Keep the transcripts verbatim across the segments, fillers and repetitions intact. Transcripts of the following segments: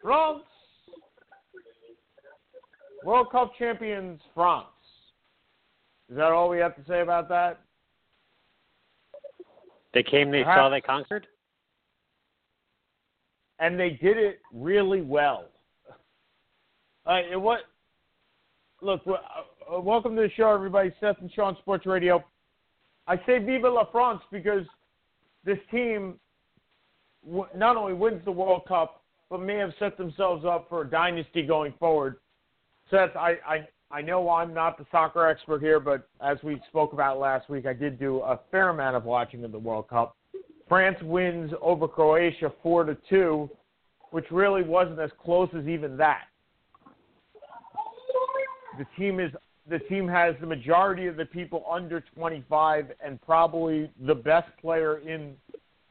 France. World Cup champions, France. Is that all we have to say about that? They came, they Perhaps. saw, they conquered? And they did it really well. All right, what, look, uh, welcome to the show, everybody. Seth and Sean, Sports Radio. I say Viva la France because this team w- not only wins the World Cup, but may have set themselves up for a dynasty going forward. Seth, I... I I know I'm not the soccer expert here, but as we spoke about last week, I did do a fair amount of watching of the World Cup. France wins over Croatia four to two, which really wasn't as close as even that. The team is the team has the majority of the people under twenty-five and probably the best player in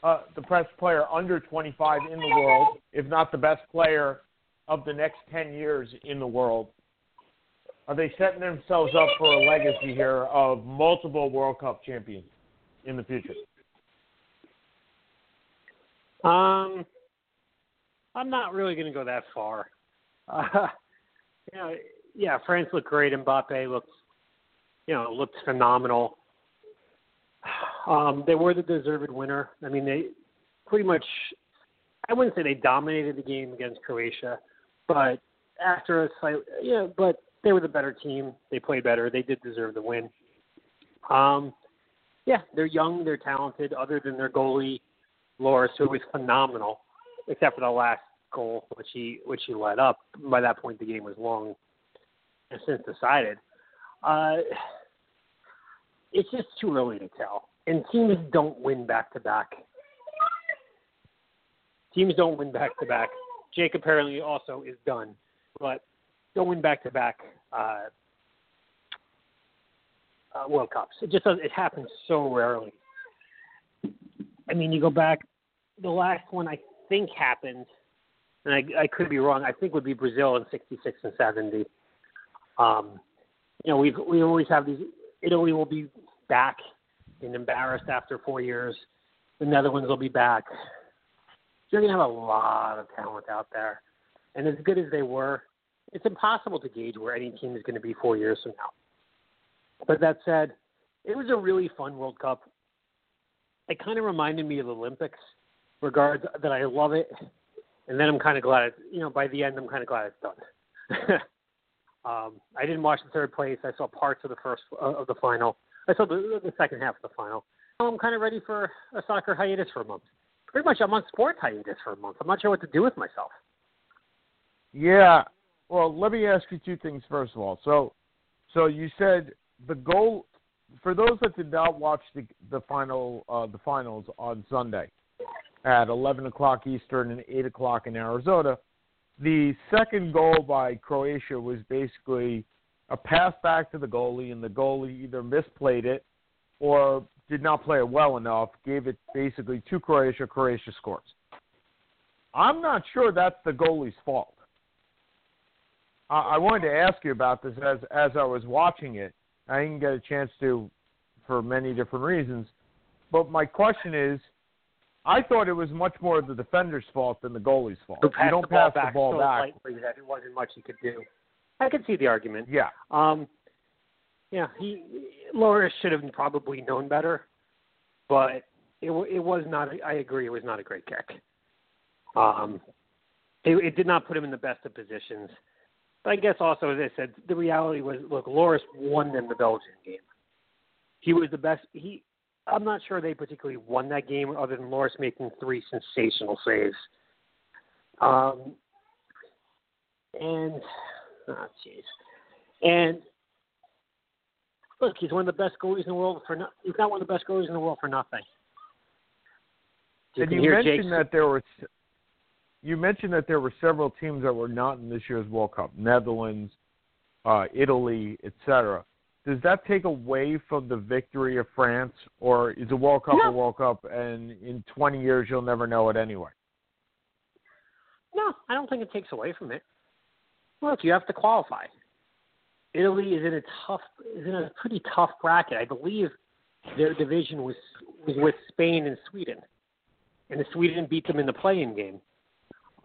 uh, the best player under twenty-five in the world, if not the best player of the next ten years in the world. Are they setting themselves up for a legacy here of multiple World Cup champions in the future? Um, I'm not really going to go that far. Uh, you know, yeah, France looked great. Mbappe looked, you know, looked phenomenal. Um, they were the deserved winner. I mean, they pretty much, I wouldn't say they dominated the game against Croatia, but after a slight, yeah, but they were the better team. They played better. They did deserve the win. Um, yeah, they're young. They're talented, other than their goalie, Loris, who was phenomenal, except for the last goal, which he which he let up. By that point, the game was long and since decided. Uh, it's just too early to tell. And teams don't win back-to-back. Teams don't win back-to-back. Jake apparently also is done, but... Going back to back uh, uh, World Cups, it just it happens so rarely. I mean, you go back, the last one I think happened, and I, I could be wrong. I think would be Brazil in sixty-six and seventy. Um, you know, we we always have these. Italy will be back and embarrassed after four years. The Netherlands will be back. You're gonna have a lot of talent out there, and as good as they were. It's impossible to gauge where any team is going to be four years from now. But that said, it was a really fun World Cup. It kind of reminded me of the Olympics, regards that I love it. And then I'm kind of glad, it's, you know, by the end, I'm kind of glad it's done. um, I didn't watch the third place. I saw parts of the first uh, of the final. I saw the, the second half of the final. I'm kind of ready for a soccer hiatus for a month. Pretty much I'm on sports hiatus for a month. I'm not sure what to do with myself. Yeah. Well, let me ask you two things first of all. So, so you said the goal for those that did not watch the the final uh, the finals on Sunday at eleven o'clock Eastern and eight o'clock in Arizona, the second goal by Croatia was basically a pass back to the goalie, and the goalie either misplayed it or did not play it well enough, gave it basically to Croatia. Croatia scores. I'm not sure that's the goalie's fault. I wanted to ask you about this as as I was watching it. I didn't get a chance to for many different reasons. But my question is, I thought it was much more the defender's fault than the goalie's fault. You don't pass the ball back. So lightly that it wasn't much he could do. I could see the argument. Yeah. Um, yeah, he Loris should have probably known better, but it, it was not, I agree, it was not a great kick. Um, it, it did not put him in the best of positions. But I guess also, as I said, the reality was, look, Loris won in the Belgian game. He was the best. He, I'm not sure they particularly won that game other than Loris making three sensational saves. Um, and, oh, jeez. And, look, he's one of the best goalies in the world for no, he's not one of the best goalies in the world for nothing. You and you mentioned Jake's... that there were you mentioned that there were several teams that were not in this year's World Cup: Netherlands, uh, Italy, et cetera. Does that take away from the victory of France, or is a World Cup no. a World Cup, and in twenty years you'll never know it anyway? No, I don't think it takes away from it. Look, you have to qualify. Italy is in a tough, is in a pretty tough bracket. I believe their division was was with Spain and Sweden, and Sweden beat them in the play-in game.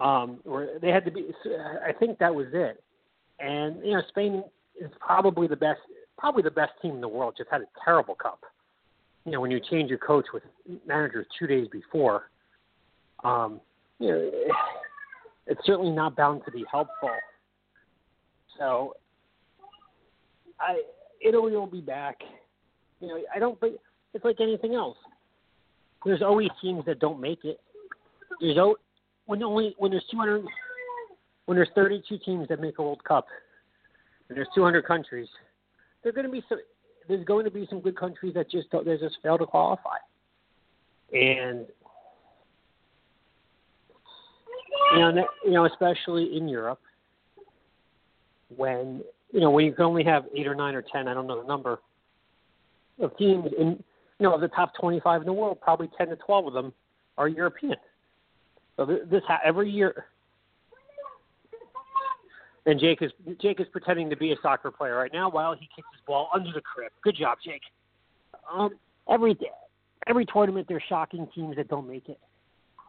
Um, or they had to be. I think that was it. And you know, Spain is probably the best, probably the best team in the world. Just had a terrible cup. You know, when you change your coach with managers two days before, um, you know, it's certainly not bound to be helpful. So, I Italy will be back. You know, I don't. But it's like anything else. There's always teams that don't make it. There's o- when only when there's two hundred when there's thirty-two teams that make a World Cup, and there's two hundred countries. There's going to be some. There's going to be some good countries that just don't, that just fail to qualify. And you know, you know, especially in Europe, when you know when you can only have eight or nine or ten, I don't know the number of teams in. You know, of the top twenty-five in the world, probably ten to twelve of them are European. So this every year. And Jake is Jake is pretending to be a soccer player right now while he kicks his ball under the crib. Good job, Jake. Um, every every tournament, they're shocking teams that don't make it.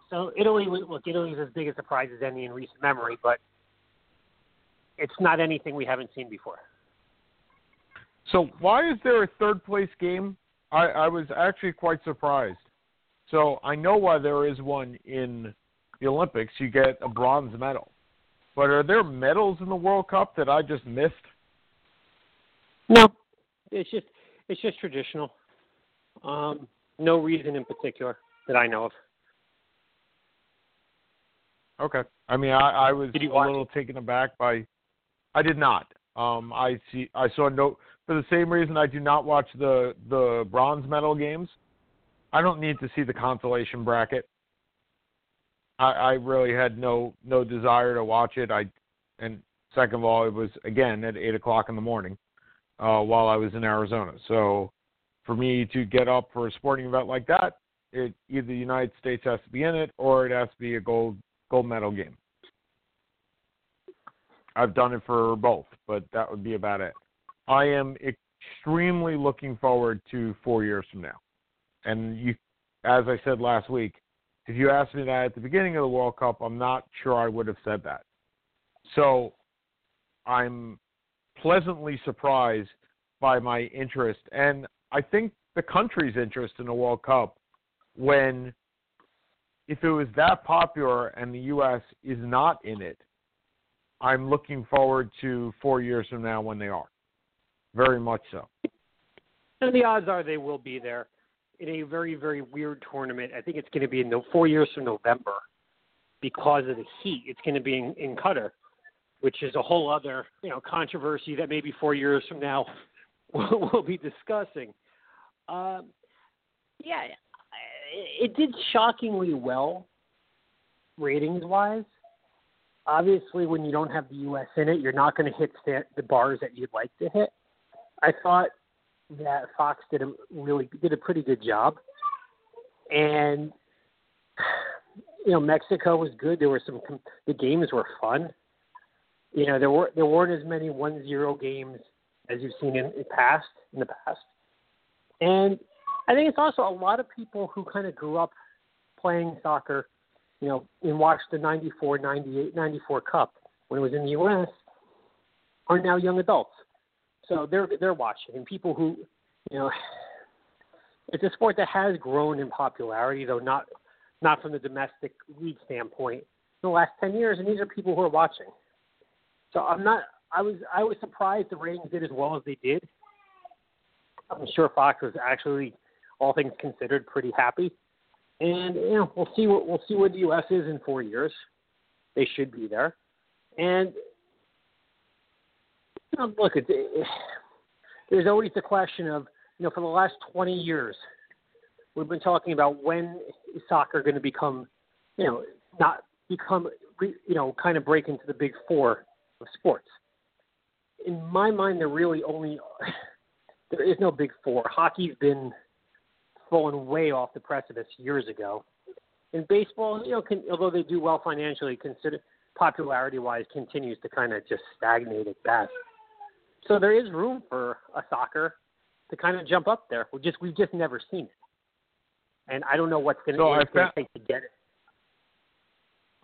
So Italy, look, Italy is as big a surprise as any in recent memory, but it's not anything we haven't seen before. So why is there a third place game? I, I was actually quite surprised. So I know why there is one in the Olympics. You get a bronze medal. But are there medals in the World Cup that I just missed? No. It's just it's just traditional. Um, no reason in particular that I know of. Okay. I mean, I, I was a little it? taken aback by – I did not. Um, I see. I saw no – For the same reason I do not watch the, the bronze medal games. I don't need to see the consolation bracket. I, I really had no no desire to watch it. I and second of all, it was, again, at eight o'clock in the morning uh, while I was in Arizona. So for me to get up for a sporting event like that, it either the United States has to be in it or it has to be a gold gold medal game. I've done it for both, but that would be about it. I am extremely looking forward to four years from now. And you, as I said last week, if you asked me that at the beginning of the World Cup, I'm not sure I would have said that. So I'm pleasantly surprised by my interest. And I think the country's interest in the World Cup, when if it was that popular and the U S is not in it, I'm looking forward to four years from now when they are. Very much so. And the odds are they will be there in a very, very weird tournament. I think it's going to be in no, four years from November because of the heat. It's going to be in, in Qatar, which is a whole other, you know, controversy that maybe four years from now we'll, we'll be discussing. Um, yeah, it, it did shockingly well ratings-wise. Obviously, when you don't have the U S in it, you're not going to hit st- the bars that you'd like to hit. I thought that Fox did a really did a pretty good job, and you know Mexico was good. There were some the games were fun. You know there were there weren't as many one-zero games as you've seen in, in past in the past, and I think it's also a lot of people who kind of grew up playing soccer, you know, and watched the ninety-four, ninety-eight, ninety-four Cup when it was in the U S are now young adults. So they're they're watching, and people who, you know, it's a sport that has grown in popularity, though not not from the domestic league standpoint in the last ten years. And these are people who are watching. So I'm not. I was I was surprised the ratings did as well as they did. I'm sure Fox was actually, all things considered, pretty happy. And you know, we'll see what we'll see what the U S is in four years. They should be there, and. Look, it, it, there's always the question of, you know, for the last twenty years, We've been talking about when is soccer going to become, you know, not become, you know, kind of break into the big four of sports. In my mind, there really only there is no big four. Hockey's been falling way off the precipice years ago. And baseball, you know, can, although they do well financially, consider popularity-wise, continues to kind of just stagnate at best. So there is room for a soccer to kind of jump up there. We just we've just never seen it, and I don't know what's going so to take to get it.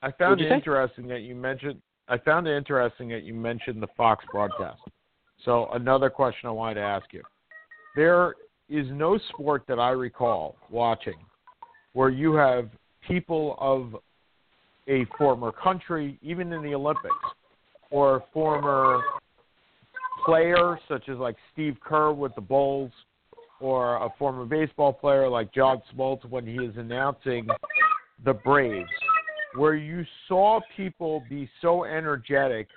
I found it interesting that you mentioned. I found it interesting that you mentioned the Fox broadcast. So another question I wanted to ask you: there is no sport that I recall watching where you have people of a former country, even in the Olympics, or a former player such as like Steve Kerr with the Bulls, or a former baseball player like John Smoltz when he is announcing the Braves, where you saw people be so energetic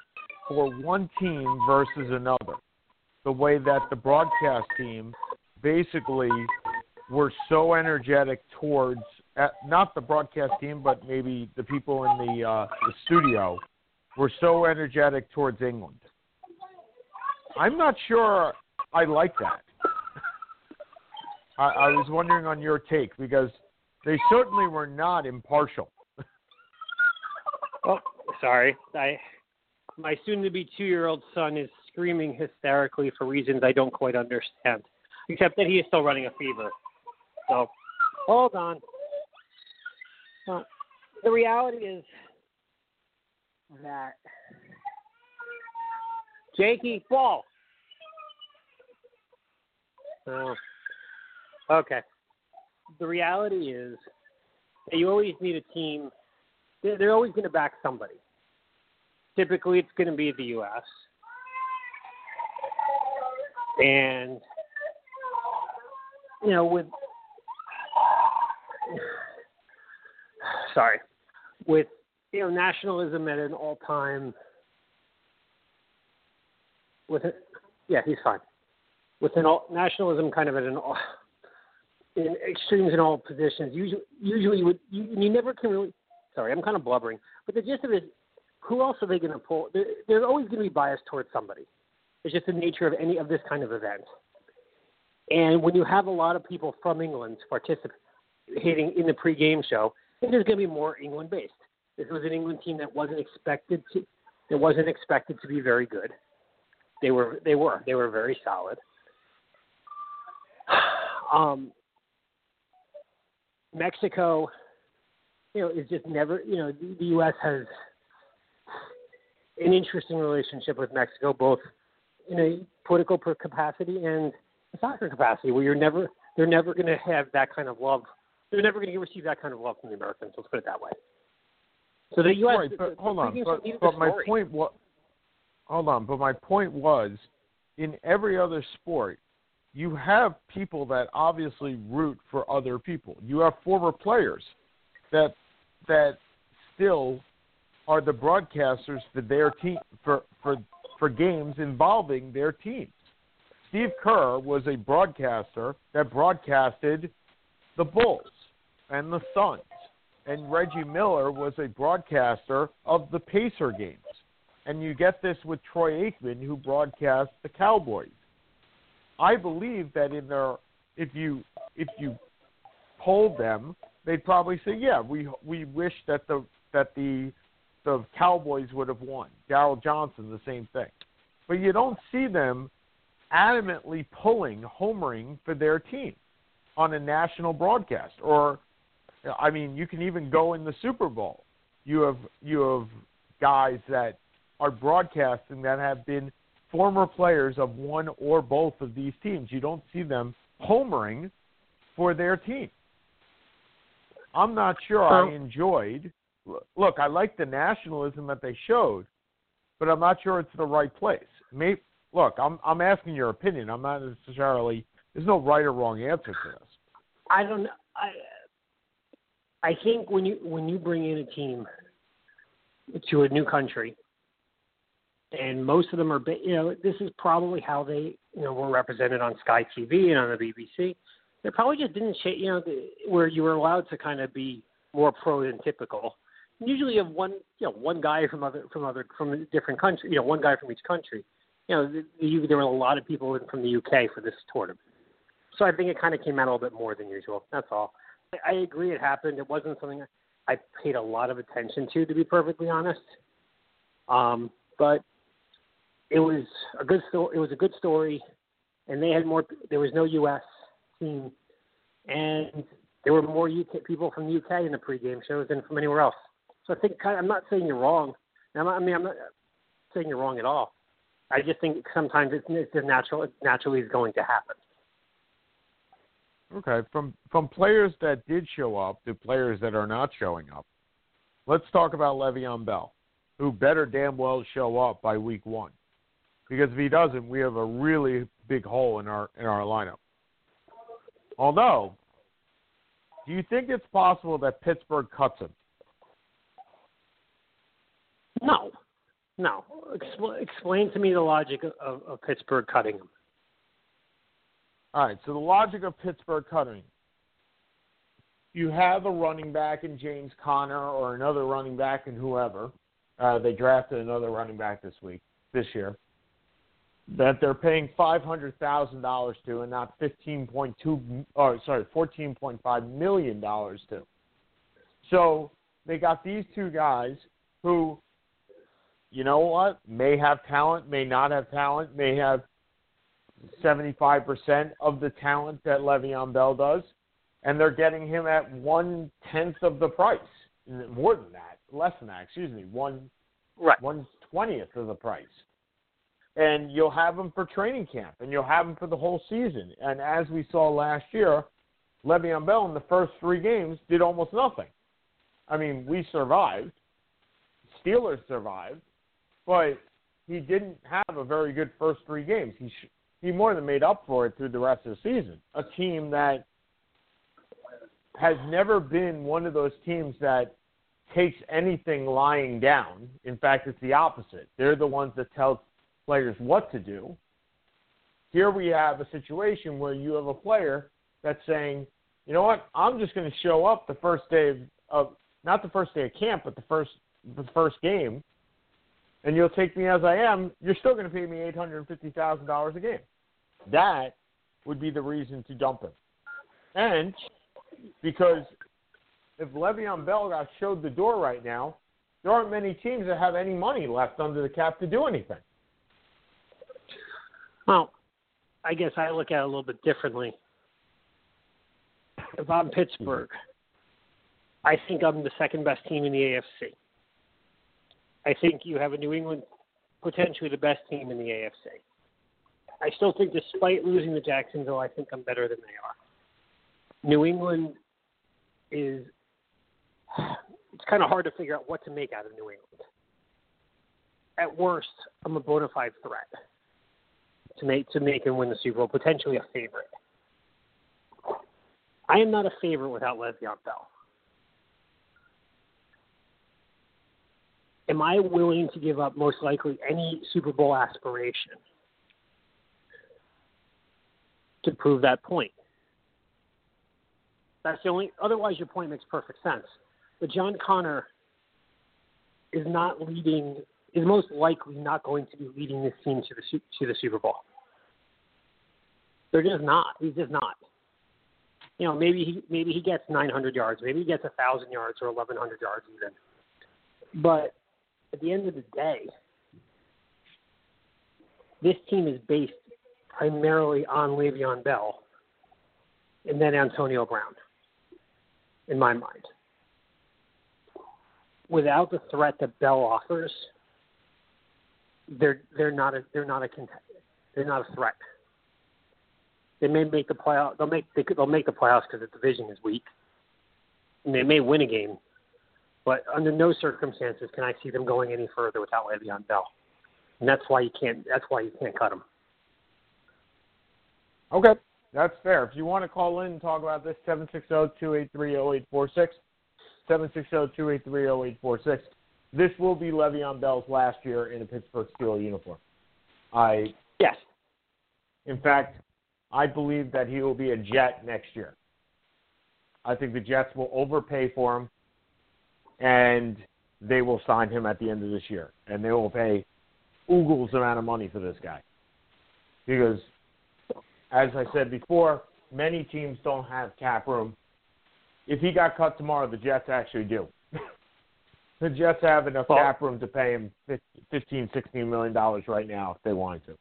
for one team versus another, the way that the broadcast team basically were so energetic towards At, not the broadcast team, but maybe the people in the, uh, the studio were so energetic towards England. I'm not sure I like that. I, I was wondering on your take, because they certainly were not impartial. Oh, sorry. I, my soon-to-be two-year-old son is screaming hysterically for reasons I don't quite understand, except that he is still running a fever. So, hold on. Uh, the reality is that Jakey ball. Oh, okay. The reality is that you always need a team. They're, they're always going to back somebody. Typically, it's going to be the U S And you know with. Sorry, with, you know, nationalism at an all-time, with a, yeah, he's fine. With an all, nationalism kind of at an all, in extremes in all positions. Usually, usually with, you, you never can really. Sorry, I'm kind of blubbering. But the gist of it, who else are they going to pull? They're, they're always going to be biased towards somebody. It's just the nature of any of this kind of event. And when you have a lot of people from England participating in the pregame show, it is going to be more England-based. This was an England team that wasn't expected to, that wasn't expected to be very good. They were, they were, they were very solid. Um, Mexico, you know, is just never. You know, the, the U S has an interesting relationship with Mexico, both in a political capacity and a soccer capacity, where you're never, they're never going to have that kind of love. They're never going to receive that kind of love from the Americans. Let's put it that way. So the U S. Right, but the, hold the on. But, but my point was, hold on. But my point was, in every other sport, you have people that obviously root for other people. You have former players that that still are the broadcasters for their team for for for games involving their teams. Steve Kerr was a broadcaster that broadcasted the Bulls and the Suns, and Reggie Miller was a broadcaster of the Pacer games. And you get this with Troy Aikman, who broadcasts the Cowboys. I believe that in their, if you if you polled them, they'd probably say, yeah, we we wish that the that the the Cowboys would have won. Daryl Johnson, the same thing. But you don't see them adamantly pulling, homering for their team on a national broadcast. Or, I mean, you can even go in the Super Bowl. You have you have guys that are broadcasting that have been former players of one or both of these teams. You don't see them homering for their team. I'm not sure I enjoyed. Look, I like the nationalism that they showed, but I'm not sure it's the right place. Maybe, look, I'm I'm asking your opinion. I'm not necessarily. There's no right or wrong answer to this. I don't know. I I think when you when you bring in a team to a new country, and most of them are, you know, this is probably how they, you know, were represented on Sky T V and on the B B C. It probably just didn't change, you know, where you were allowed to kind of be more pro than typical. Usually you have one, you know, one guy from other, from other, from different country, you know, one guy from each country. You know, the, the, there were a lot of people from the U K for this tournament. So I think it kind of came out a little bit more than usual. That's all. I, I agree it happened. It wasn't something I paid a lot of attention to, to be perfectly honest. Um, but it was a good sto- It was a good story, and they had more. There was no U S team, and there were more U K people from the U K in the pregame shows than from anywhere else. So I think kind of, I'm not saying you're wrong. I'm not, I mean, I'm not saying you're wrong at all. I just think sometimes it's, it's just natural. It naturally is going to happen. Okay, from from players that did show up to players that are not showing up, let's talk about Le'Veon Bell, who better damn well show up by week one. Because if he doesn't, we have a really big hole in our in our lineup. Although, do you think it's possible that Pittsburgh cuts him? No. No. Expl- explain to me the logic of, of Pittsburgh cutting him. All right, so the logic of Pittsburgh cutting. You have a running back in James Conner or another running back in whoever. Uh, they drafted another running back this week, this year, that they're paying five hundred thousand dollars to and not fifteen point two or sorry, fourteen point five million dollars to. So they got these two guys who, you know what, may have talent, may not have talent, may have seventy-five percent of the talent that Le'Veon Bell does, and they're getting him at one-tenth of the price. More than that, less than that, excuse me, one, right. one-twentieth of the price. And you'll have him for training camp, and you'll have him for the whole season. And as we saw last year, Le'Veon Bell in the first three games did almost nothing. I mean, we survived. Steelers survived. But he didn't have a very good first three games. He sh- he more than made up for it through the rest of the season. A team that has never been one of those teams that takes anything lying down. In fact, it's the opposite. They're the ones that tell players what to do. Here we have a situation where you have a player that's saying, you know what, I'm just going to show up the first day of, of not the first day of camp, but the first the first game, and you'll take me as I am. You're still going to pay me eight hundred fifty thousand dollars a game. That would be the reason to dump him. And because if Le'Veon Bell got showed the door right now, there aren't many teams that have any money left under the cap to do anything. Well, I guess I look at it a little bit differently. If I'm Pittsburgh, I think I'm the second best team in the A F C. I think you have a New England, potentially the best team in the A F C. I still think despite losing to Jacksonville, I think I'm better than they are. New England is, it's kind of hard to figure out what to make out of New England. At worst, I'm a bona fide threat to make to make him win the Super Bowl, potentially a favorite. I am not a favorite without Le'Veon Bell. Am I willing to give up most likely any Super Bowl aspiration to prove that point? That's the only, otherwise your point makes perfect sense. But John Connor is not leading is most likely not going to be leading this team to the to the Super Bowl. They're just not. He's just not. You know, maybe he maybe he gets nine hundred yards, maybe he gets one thousand yards or eleven hundred yards even. But at the end of the day, this team is based primarily on Le'Veon Bell and then Antonio Brown, in my mind. Without the threat that Bell offers, They're they're not a they're not a contest, they're not a threat. They may make the playoff. They'll make they could, they'll make the playoffs because the division is weak, and they may win a game. But under no circumstances can I see them going any further without Le'Veon Bell, and that's why you can't that's why you can't cut him. Okay, that's fair. If you want to call in and talk about this, seven six zero, two eight three, zero eight four six, seven six zero, two eight three, zero eight four six. This will be Le'Veon Bell's last year in a Pittsburgh Steelers uniform. I yes. In fact, I believe that he will be a Jet next year. I think the Jets will overpay for him, and they will sign him at the end of this year. And they will pay oogles amount of money for this guy. Because, as I said before, many teams don't have cap room. If he got cut tomorrow, the Jets actually do. The Jets have enough oh. cap room to pay him fifteen, sixteen million dollars right now if they wanted to.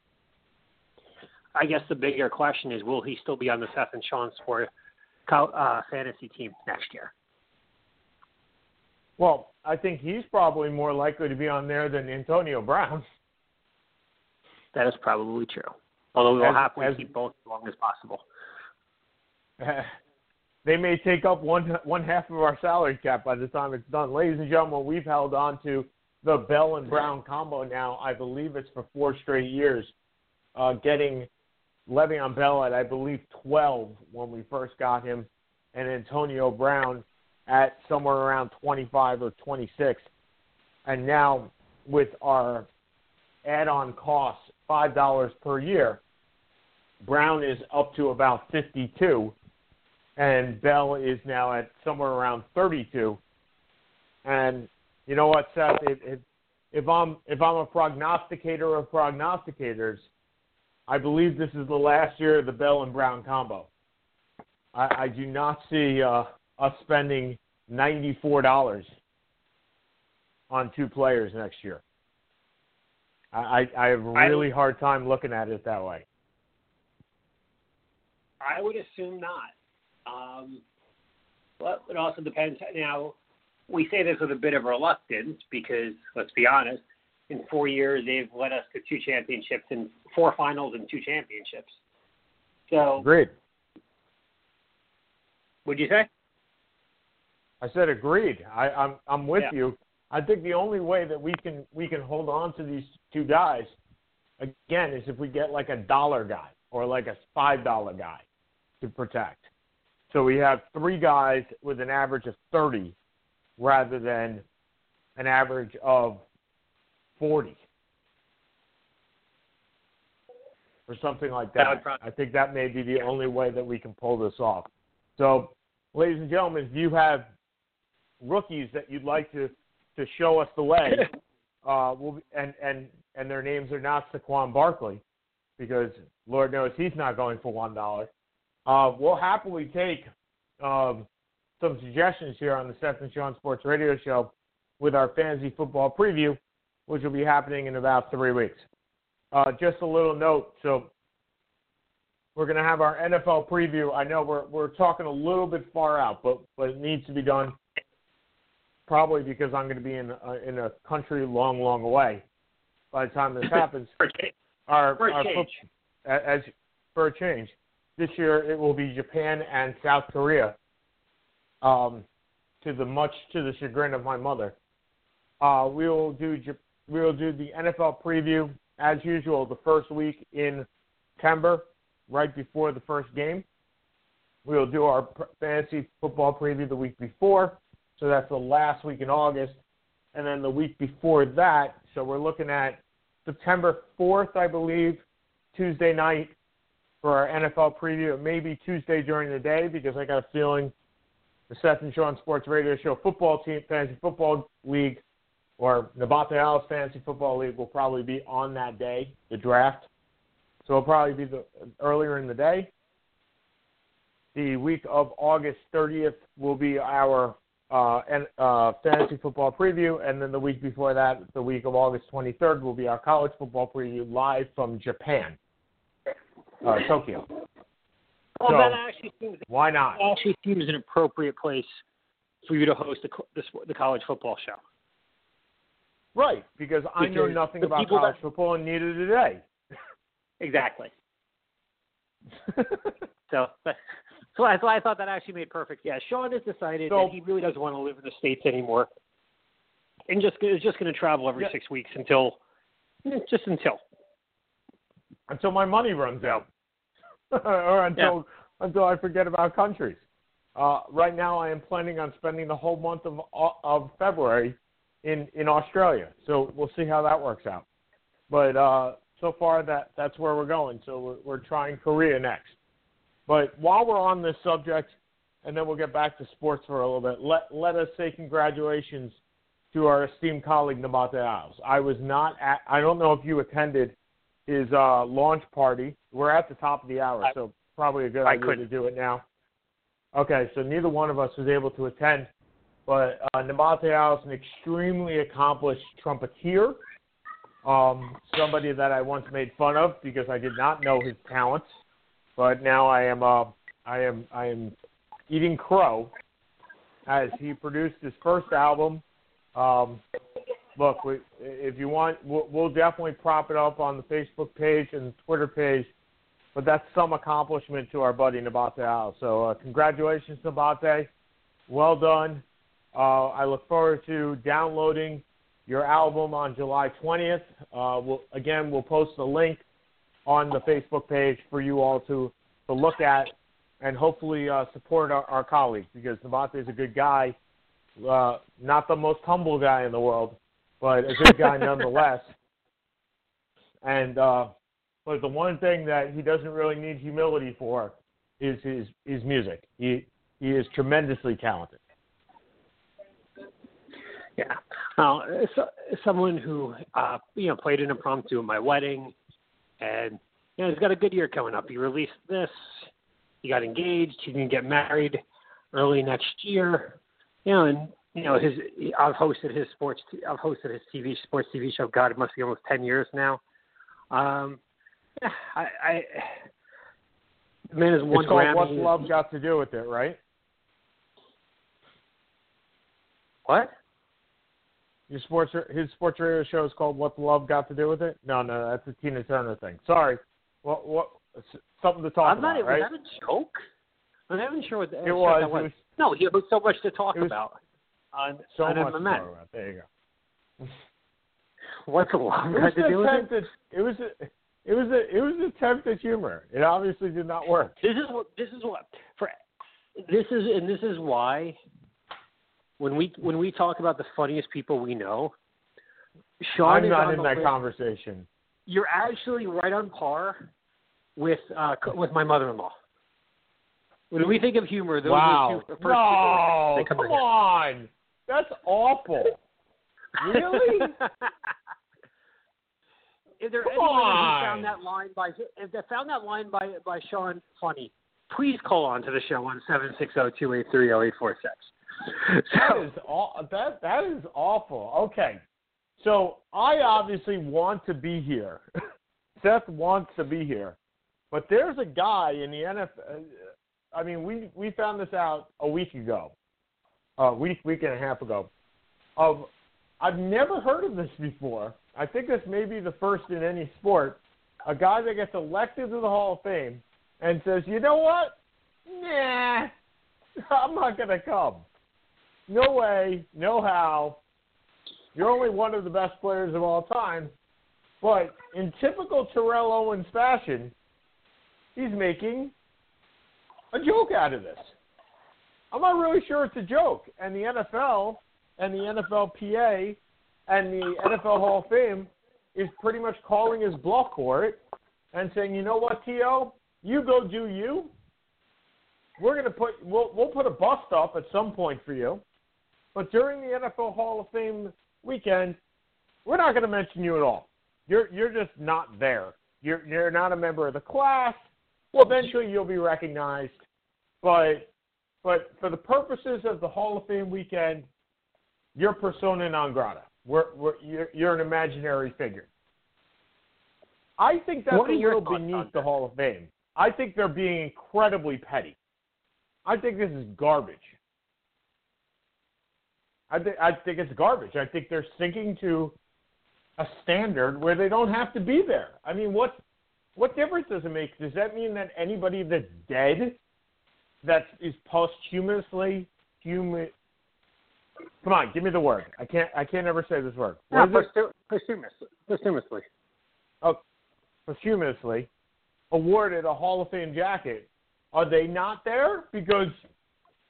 I guess the bigger question is, will he still be on the Seth and Sean's for uh, fantasy team next year? Well, I think he's probably more likely to be on there than Antonio Brown. That is probably true. Although we'll happily keep both as long as possible. Uh, they may take up one one half of our salary cap by the time it's done. Ladies and gentlemen, we've held on to the Bell and Brown combo now. I believe it's for four straight years, uh, getting Le'Veon Bell at, I believe, twelve when we first got him, and Antonio Brown at somewhere around twenty-five or twenty-six. And now with our add-on costs, five dollars per year, Brown is up to about fifty-two, and Bell is now at somewhere around thirty-two. And you know what, Seth? It, it, if I'm if I'm a prognosticator of prognosticators, I believe this is the last year of the Bell and Brown combo. I, I do not see uh, us spending ninety-four dollars on two players next year. I, I have a really hard time looking at it that way. I would assume not. Um, well, it also depends. Now, we say this with a bit of reluctance because, let's be honest, in four years they've led us to two championships and four finals and two championships. So, agreed. What'd you say? I said agreed. I, I'm I'm with yeah. you. I think the only way that we can we can hold on to these two guys, again, is if we get like a dollar guy or like a five dollar guy to protect. So we have three guys with an average of thirty rather than an average of forty or something like that. that probably- I think that may be the only way that we can pull this off. So, ladies and gentlemen, if you have rookies that you'd like to – to show us the way, uh, we'll be, and, and, and their names are not Saquon Barkley, because Lord knows he's not going for one dollar. Uh, we'll happily take um, some suggestions here on the Seth and Sean Sports Radio Show with our fantasy football preview, which will be happening in about three weeks. Uh, just a little note. So we're going to have our N F L preview. I know we're we're talking a little bit far out, but, but it needs to be done. Probably because I'm going to be in a, in a country long, long away by the time this happens. for our, for our change. Football, as, for a change. This year it will be Japan and South Korea, um, to the much to the chagrin of my mother. Uh, we will do we will do the N F L preview, as usual, the first week in September, right before the first game. We will do our fantasy football preview the week before. So that's the last week in August. And then the week before that, so we're looking at September fourth, I believe, Tuesday night for our N F L preview. It may be Tuesday during the day because I got a feeling the Seth and Sean Sports Radio Show football team, Fantasy Football League, or Nabaté Alves Fantasy Football League will probably be on that day, the draft. So it'll probably be the earlier in the day. The week of August thirtieth will be our Uh, and uh, fantasy football preview, and then the week before that, the week of August twenty-third, will be our college football preview live from Japan, uh, Tokyo. Well, so, that actually seems, why not? That actually seems an appropriate place for you to host the, the, the college football show. Right, because, because I know nothing about college that... football, and neither do they. Exactly. so, but... So I, so I thought that actually made perfect. Yeah, Sean has decided so, that he really doesn't want to live in the States anymore, and just is just going to travel every yeah. six weeks until, just until, until my money runs out, or until yeah. until I forget about countries. Uh, right now, I am planning on spending the whole month of of February in, in Australia. So we'll see how that works out. But uh, so far, that that's where we're going. So we're, we're trying Korea next. But while we're on this subject, and then we'll get back to sports for a little bit, let let us say congratulations to our esteemed colleague, Nabaté Alves. I was not at, I don't know if you attended his uh, launch party. We're at the top of the hour, I, so probably a good I idea couldn't. to do it now. Okay, so neither one of us was able to attend, but uh, Nabaté Alves, an extremely accomplished trumpeter, um, somebody that I once made fun of because I did not know his talents, but now I am uh, I am I am eating crow as he produced his first album. Um, look, we, if you want, we'll, we'll definitely prop it up on the Facebook page and the Twitter page. But that's some accomplishment to our buddy Nabaté Alves. So uh, congratulations, Nabaté. Well done. Uh, I look forward to downloading your album on July twentieth. Uh, we'll, again, we'll post the link on the Facebook page for you all to, to look at and hopefully uh, support our, our colleagues because Nabaté is a good guy, uh, not the most humble guy in the world, but a good guy nonetheless. And uh, but the one thing that he doesn't really need humility for is his, his music. He he is tremendously talented. Yeah, uh, so, someone who uh, you know played an impromptu at my wedding, and you know he's got a good year coming up. He released this. He got engaged. He can get married early next year. You know, and you know his. I've hosted his sports. I've hosted his T V sports T V show. God, it must be almost ten years now. Um. I, I the man is one. It's called What's Love Got to Do with It, right? What? Your sports, his sports radio show is called What's Love Got to Do with It? No, no, that's a Tina Turner thing. Sorry, what, what? Something to talk I'm about, not, right? Was that a joke? I'm not even sure what the, it, was, sure that was. it was. No, he had so much to talk was, about. On, so on much M M A. To talk about. There you go. What's Love Got to Do with It? It was. A, It was a it was an attempt at humor. It obviously did not work. This is what this is what for this is and this is why when we when we talk about the funniest people we know, Sean I'm not in that list. Conversation. You're actually right on par with uh, with my mother-in-law. When we think of humor, those wow. are the two first no, people come on, here. That's awful. Really? If there anyone who found that line by if they found that line by by Sean funny, please call on to the show on seven six zero, two eight three, zero eight four six. That is all, that that is awful. Okay. So I obviously want to be here. Seth wants to be here. But there's a guy in the N F L. I mean, we, we found this out a week ago. A week week and a half ago. Of I've never heard of this before. I think this may be the first in any sport, a guy that gets elected to the Hall of Fame and says, you know what? Nah, I'm not going to come. No way, no how. You're only one of the best players of all time. But in typical Terrell Owens fashion, he's making a joke out of this. I'm not really sure it's a joke. And the N F L and the N F L P A and the N F L Hall of Fame is pretty much calling his bluff for it and saying, you know what, T O, you go do you. We're gonna put we'll we'll put a bust up at some point for you, but during the N F L Hall of Fame weekend, we're not gonna mention you at all. You're you're just not there. You're you're not a member of the class. Well, eventually you'll be recognized, but but for the purposes of the Hall of Fame weekend, you're persona non grata. We're, we're, you're, you're an imaginary figure. I think that's a little beneath the Hall of Fame. I think they're being incredibly petty. I think this is garbage. I think I think it's garbage. I think they're sinking to a standard where they don't have to be there. I mean, what what difference does it make? Does that mean that anybody that's dead, that is posthumously human? Come on, give me the word. I can't. I can't ever say this word. What no, is posthumously. Posthumously. Oh, posthumously awarded a Hall of Fame jacket. Are they not there because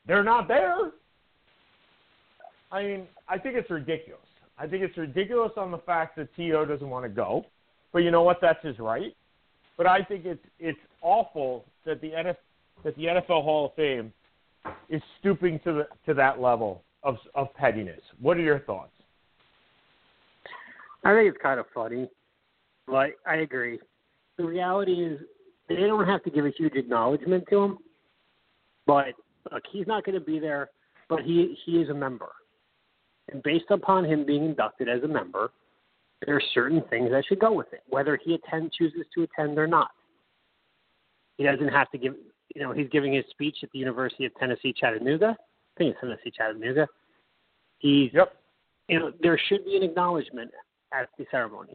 they're not there? I mean, I think it's ridiculous. I think it's ridiculous on the fact that T O doesn't want to go, but you know what? That's his right. But I think it's it's awful that the N F that the N F L Hall of Fame is stooping to the, to that level of of pettiness. What are your thoughts? I think it's kind of funny, but I agree. The reality is they don't have to give a huge acknowledgement to him, but look, he's not going to be there, but he, he is a member. And based upon him being inducted as a member, there are certain things that should go with it, whether he attend, chooses to attend or not. He doesn't have to give, you know, he's giving his speech at the University of Tennessee, Chattanooga. I think it's Tennessee, Chattanooga. He's, yep. you know, there should be an acknowledgement at the ceremony.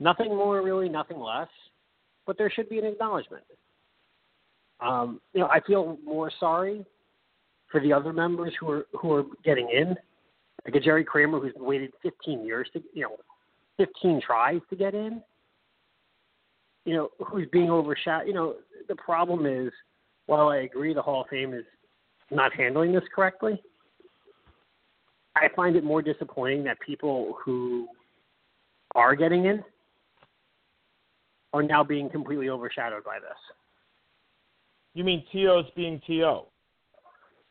Nothing more, really, nothing less, but there should be an acknowledgement. Um, you know, I feel more sorry for the other members who are who are getting in, like a Jerry Kramer who's waited fifteen years to, you know, fifteen tries to get in, you know, who's being overshadowed. You know, the problem is, while I agree the Hall of Fame is not handling this correctly, I find it more disappointing that people who are getting in are now being completely overshadowed by this. You mean T O's being T O?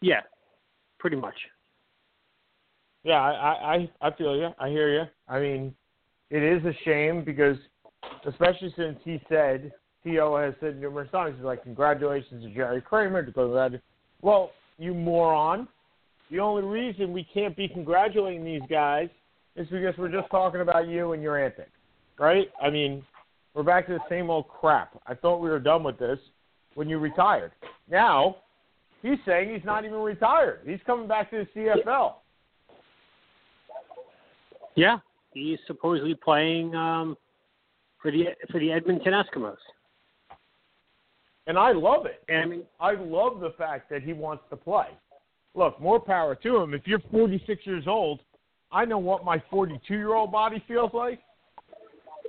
Yeah, pretty much. Yeah, I, I, I feel you. I hear you. I mean, it is a shame because, especially since he said, T O has said numerous times, he's like, congratulations to Jerry Kramer. To go that. Well, you moron. The only reason we can't be congratulating these guys is because we're just talking about you and your antics, right? I mean, we're back to the same old crap. I thought we were done with this when you retired. Now, he's saying he's not even retired. He's coming back to the C F L. Yeah, he's supposedly playing um, for the for the Edmonton Eskimos. And I love it. And I mean, I love the fact that he wants to play. Look, more power to him. If you're forty-six years old, I know what my forty-two-year-old body feels like.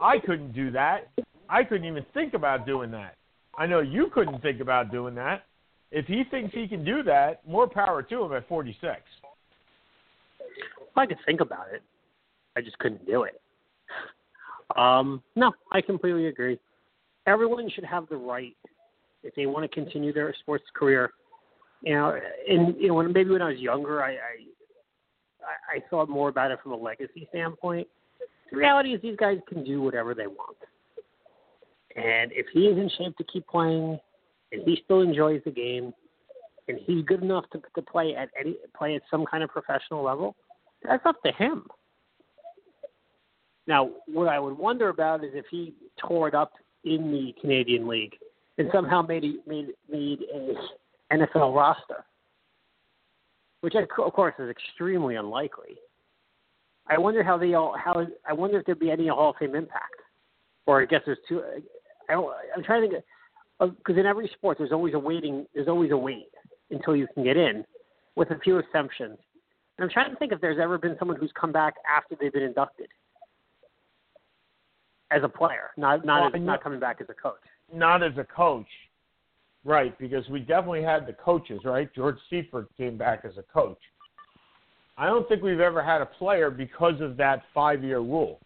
I couldn't do that. I couldn't even think about doing that. I know you couldn't think about doing that. If he thinks he can do that, more power to him at forty-six. I could think about it. I just couldn't do it. Um, no, I completely agree. Everyone should have the right, if they want to continue their sports career. You know, and you know, when, maybe when I was younger, I, I I thought more about it from a legacy standpoint. The reality is these guys can do whatever they want. And if he is in shape to keep playing, and he still enjoys the game, and he's good enough to, to play at any play at some kind of professional level, that's up to him. Now, what I would wonder about is if he tore it up in the Canadian League and somehow made a, made made a N F L roster, which of course is extremely unlikely. I wonder how they all how I wonder if there'd be any Hall of Fame impact, or I guess there's two. I don't, I'm trying to think. Because in every sport, there's always a waiting. There's always a wait until you can get in, with a few exceptions. And I'm trying to think if there's ever been someone who's come back after they've been inducted as a player, not not well, as, not coming back as a coach. Not as a coach, right? Because we definitely had the coaches, right? George Seifert came back as a coach. I don't think we've ever had a player because of that five-year rule.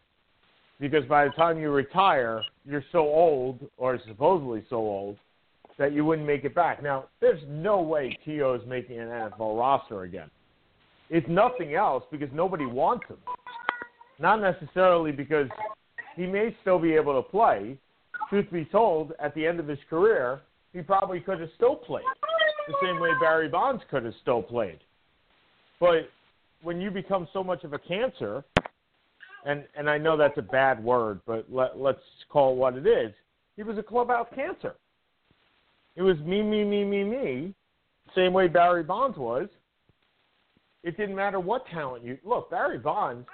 Because by the time you retire, you're so old, or supposedly so old, that you wouldn't make it back. Now, there's no way T O is making an N F L roster again. If nothing else, because nobody wants him. Not necessarily because he may still be able to play. Truth be told, at the end of his career, he probably could have still played, the same way Barry Bonds could have still played. But when you become so much of a cancer... And and I know that's a bad word, but let, let's call it what it is. He was a clubhouse cancer. It was me, me, me, me, me, same way Barry Bonds was. It didn't matter what talent you – look, Barry Bonds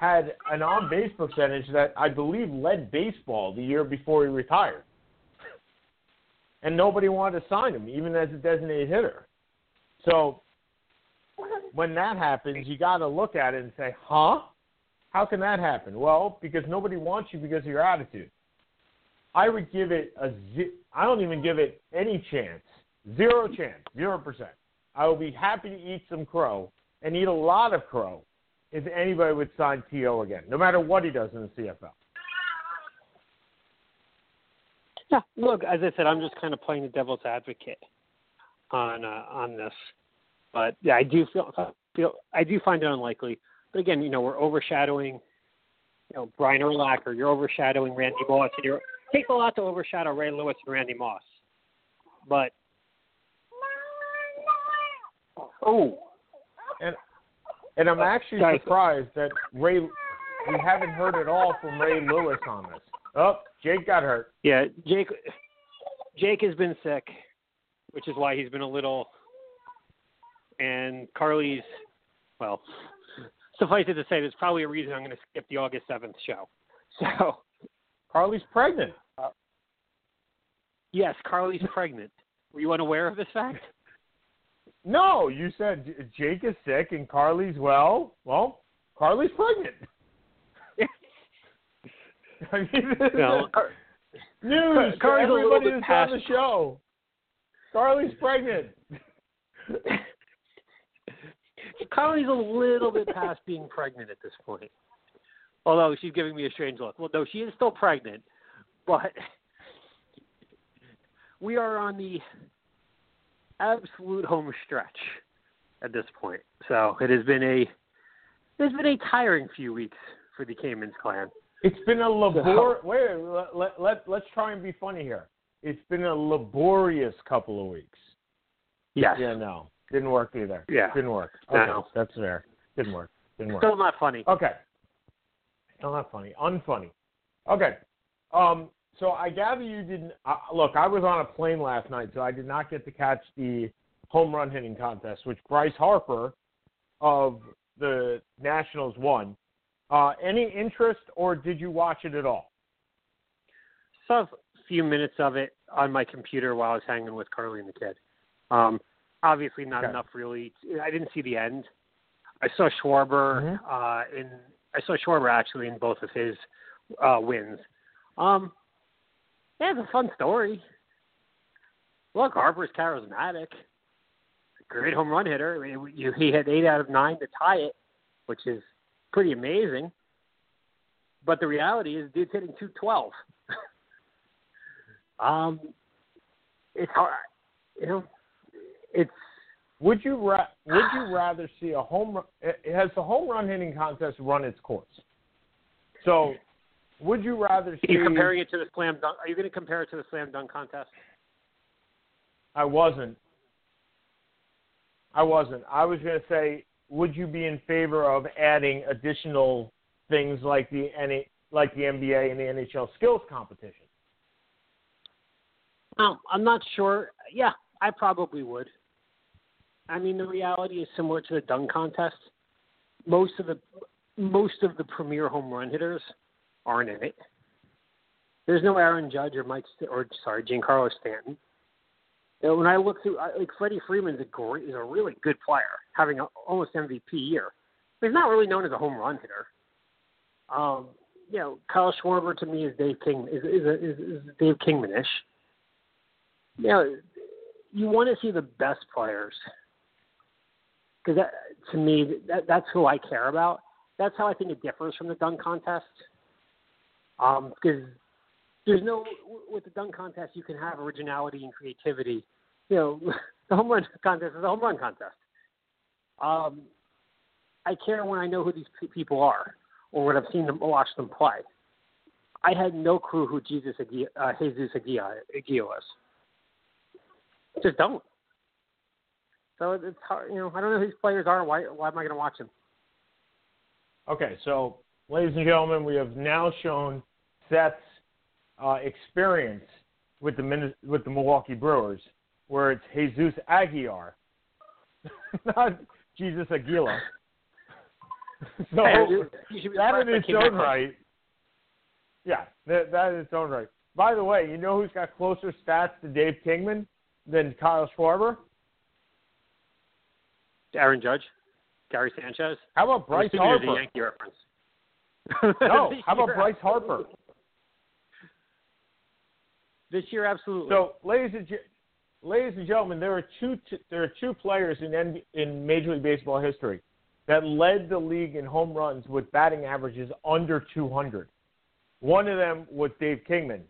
had an on-base percentage that I believe led baseball the year before he retired. And nobody wanted to sign him, even as a designated hitter. So when that happens, you got to look at it and say, huh? How can that happen? Well, because nobody wants you because of your attitude. I would give it a z- I don't even give it any chance. Zero chance. Zero percent. I will be happy to eat some crow and eat a lot of crow if anybody would sign T O again, no matter what he does in the C F L. Yeah, look, as I said, I'm just kind of playing the devil's advocate. on uh, on this, but yeah, I do feel, feel I do find it unlikely. But again, you know, we're overshadowing, you know, Brian Urlacher. You're overshadowing Randy Moss. And you're, it takes a lot to overshadow Ray Lewis and Randy Moss. But oh, and and I'm actually Sorry. surprised that Ray. We haven't heard at all from Ray Lewis on this. Oh, Jake got hurt. Yeah, Jake. Jake has been sick, which is why he's been a little. And Carly's, well, suffice it to say, there's probably a reason I'm going to skip the August seventh show. So, Carly's pregnant. Uh, yes, Carly's pregnant. Were you unaware of this fact? No, you said Jake is sick and Carly's well. Well, Carly's pregnant. I mean, no. News Car- to everybody that's on the show. Carly's pregnant. Carly's a little bit past being pregnant at this point. Although she's giving me a strange look. Well, no, she is still pregnant. But we are on the absolute home stretch at this point. So it has been a it's been a tiring few weeks for the Caymans clan. It's been a labor. So, wait, let, let, let, let's try and be funny here. It's been a laborious couple of weeks. Yes. Yeah, no. Didn't work either. Yeah. Didn't work. Okay. No. That's fair. Didn't work. Didn't work. Still not funny. Okay. Still not funny. Unfunny. Okay. Um, so I gather you didn't uh, – look, I was on a plane last night, so I did not get to catch the home run hitting contest, which Bryce Harper of the Nationals won. Uh, any interest, or did you watch it at all? Saw a few minutes of it on my computer while I was hanging with Carly and the kid. Um, obviously not okay. enough, really. I didn't see the end. I saw Schwarber mm-hmm. uh, in. I saw Schwarber actually in both of his uh, wins. Um, yeah, it's a fun story. Look, Harper's charismatic. Great home run hitter. I mean, he hit eight out of nine to tie it, which is pretty amazing, but the reality is, dude's hitting two twelve. um, it's hard, you know. It's would you ra- would you rather see a home run? Has the home run hitting contest run its course? So, would you rather see? Are you comparing it to the slam dunk? Are you going to compare it to the slam dunk contest? I wasn't. I wasn't. I was going to say, would you be in favor of adding additional things like the N- like the N B A and the N H L skills competition? Um, I'm not sure. Yeah, I probably would. I mean, the reality is similar to the dunk contest. Most of the most of the premier home run hitters aren't in it. There's no Aaron Judge or Mike St- or sorry, Giancarlo Stanton. When I look through, like Freddie Freeman's a great, is a really good player, having an almost M V P year. But he's not really known as a home run hitter. Um, you know, Kyle Schwarber to me is Dave King is is, a, is, is Dave Kingman-ish. You know, you want to see the best players because to me that that's who I care about. That's how I think it differs from the dunk contest. Um, because. There's no with the dunk contest you can have originality and creativity. You know, the home run contest is a home run contest. Um, I care when I know who these people are or when I've seen them watched them play. I had no clue who Jesus uh, Jesús Aguilar was. Just don't. So it's hard. You know, I don't know who these players are. Why? Why am I going to watch them? Okay, so ladies and gentlemen, we have now shown Seth's Uh, experience with the with the Milwaukee Brewers, where it's Jesús Aguilar, not Jesus Aguila. So hey, you, you that in its own right, yeah, that, that in its own right. By the way, you know who's got closer stats to Dave Kingman than Kyle Schwarber? Aaron Judge, Gary Sanchez. How about Bryce Harper? The Yankee reference. No, how about Bryce Harper? This year, absolutely. So, ladies and, ladies and gentlemen, there are two t- there are two players in N B- in Major League Baseball history that led the league in home runs with batting averages under two hundred. One of them was Dave Kingman,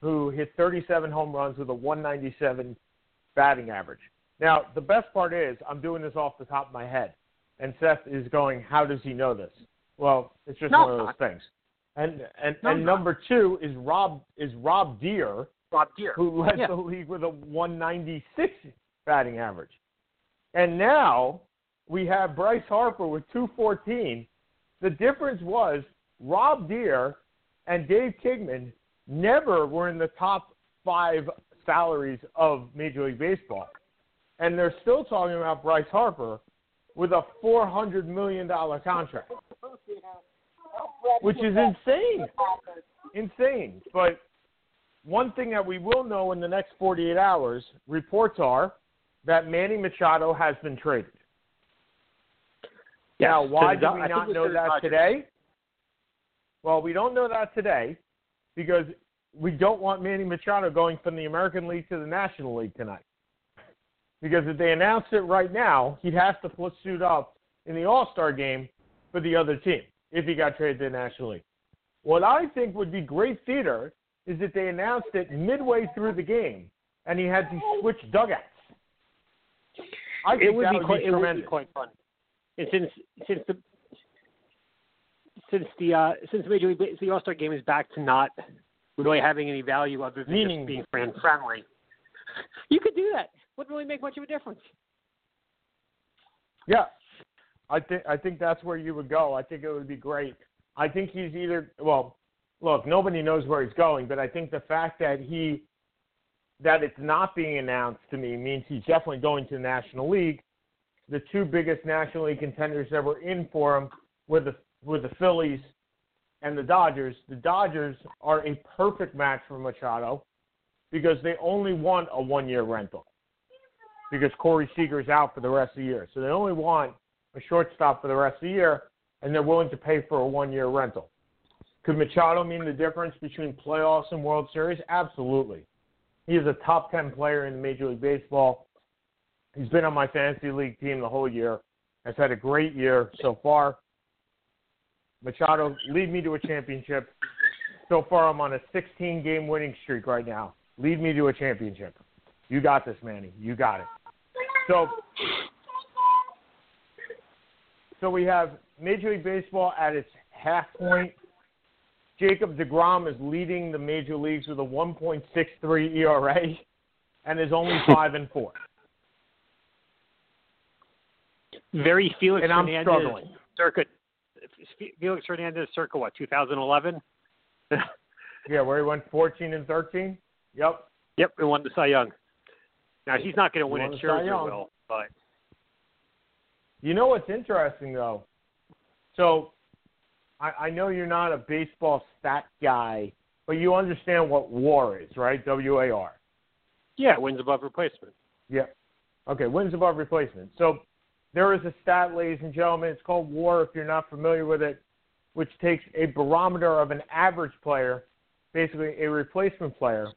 who hit thirty-seven home runs with a one ninety-seven batting average. Now, the best part is I'm doing this off the top of my head. And Seth is going, how does he know this? Well, it's just no, one of those not. things. And and, no, and number two is Rob is Rob Deer, Rob Deer. who led yeah. the league with a one ninety-six batting average. And now we have Bryce Harper with two fourteen. The difference was Rob Deer and Dave Kingman never were in the top five salaries of Major League Baseball. And they're still talking about Bryce Harper with a four hundred million dollars contract, which is insane, insane. But one thing that we will know in the next forty-eight hours, reports are that Manny Machado has been traded. Yes, now, why do we not know that today? Well, we don't know that today because we don't want Manny Machado going from the American League to the National League tonight. Because if they announced it right now, he'd have to suit up in the All-Star game for the other team if he got traded to the National League. What I think would be great theater is that they announced it midway through the game, and he had to switch dugouts. I think it would that be would quite, be tremendous. It would be quite fun. And since since the since the uh, since Major League the All-Star game is back to not really having any value other than Meaning. just being fan friendly, you could do that. Wouldn't really make much of a difference. Yeah, I think I think that's where you would go. I think it would be great. I think he's either well, look, nobody knows where he's going, but I think the fact that he that it's not being announced to me means he's definitely going to the National League. The two biggest National League contenders that were in for him were the were the Phillies and the Dodgers. The Dodgers are a perfect match for Machado because they only want a one-year rental. Because Corey Seager's out for the rest of the year. So they only want a shortstop for the rest of the year, and they're willing to pay for a one-year rental. Could Machado mean the difference between playoffs and World Series? Absolutely. He is a top ten player in Major League Baseball. He's been on my fantasy league team the whole year. Has had a great year so far. Machado, lead me to a championship. So far I'm on a sixteen-game winning streak right now. Lead me to a championship. You got this, Manny. You got it. So, so we have Major League Baseball at its half point. Jacob DeGrom is leading the major leagues with a one point six three E R A and is only five and four. Very Felix and I'm Hernandez struggling. Circa Felix Hernandez circa what two thousand eleven. Yeah, where he went fourteen and thirteen. Yep. Yep, we won the Cy Young. Now he's not going to win it. Sure, he will. But you know what's interesting though? So I, I know you're not a baseball stat guy, but you understand what W A R is, right? W A R. Yeah, wins above replacement. Yeah. Okay, wins above replacement. So there is a stat, ladies and gentlemen. It's called W A R. If you're not familiar with it, which takes a barometer of an average player, basically a replacement player.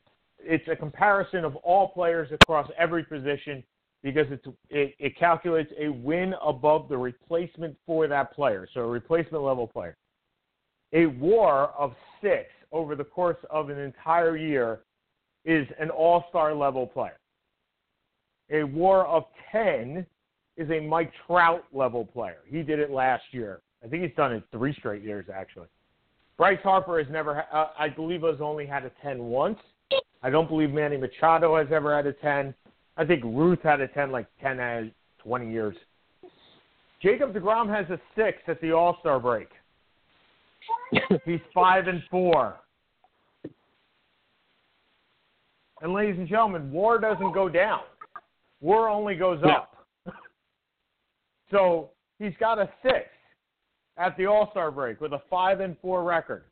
It's a comparison of all players across every position because it's, it, it calculates a win above the replacement for that player, so a replacement-level player. A W A R of six over the course of an entire year is an all-star-level player. A W A R of ten is a Mike Trout-level player. He did it last year. I think he's done it three straight years, actually. Bryce Harper has never uh, – I believe has only had a ten once. I don't believe Manny Machado has ever had a ten. I think Ruth had a ten like ten out of twenty years. Jacob DeGrom has a six at the All-Star break. He's five and four. And ladies and gentlemen, W A R doesn't go down. W A R only goes up. Yeah. So he's got a six at the All-Star break with a five and four record.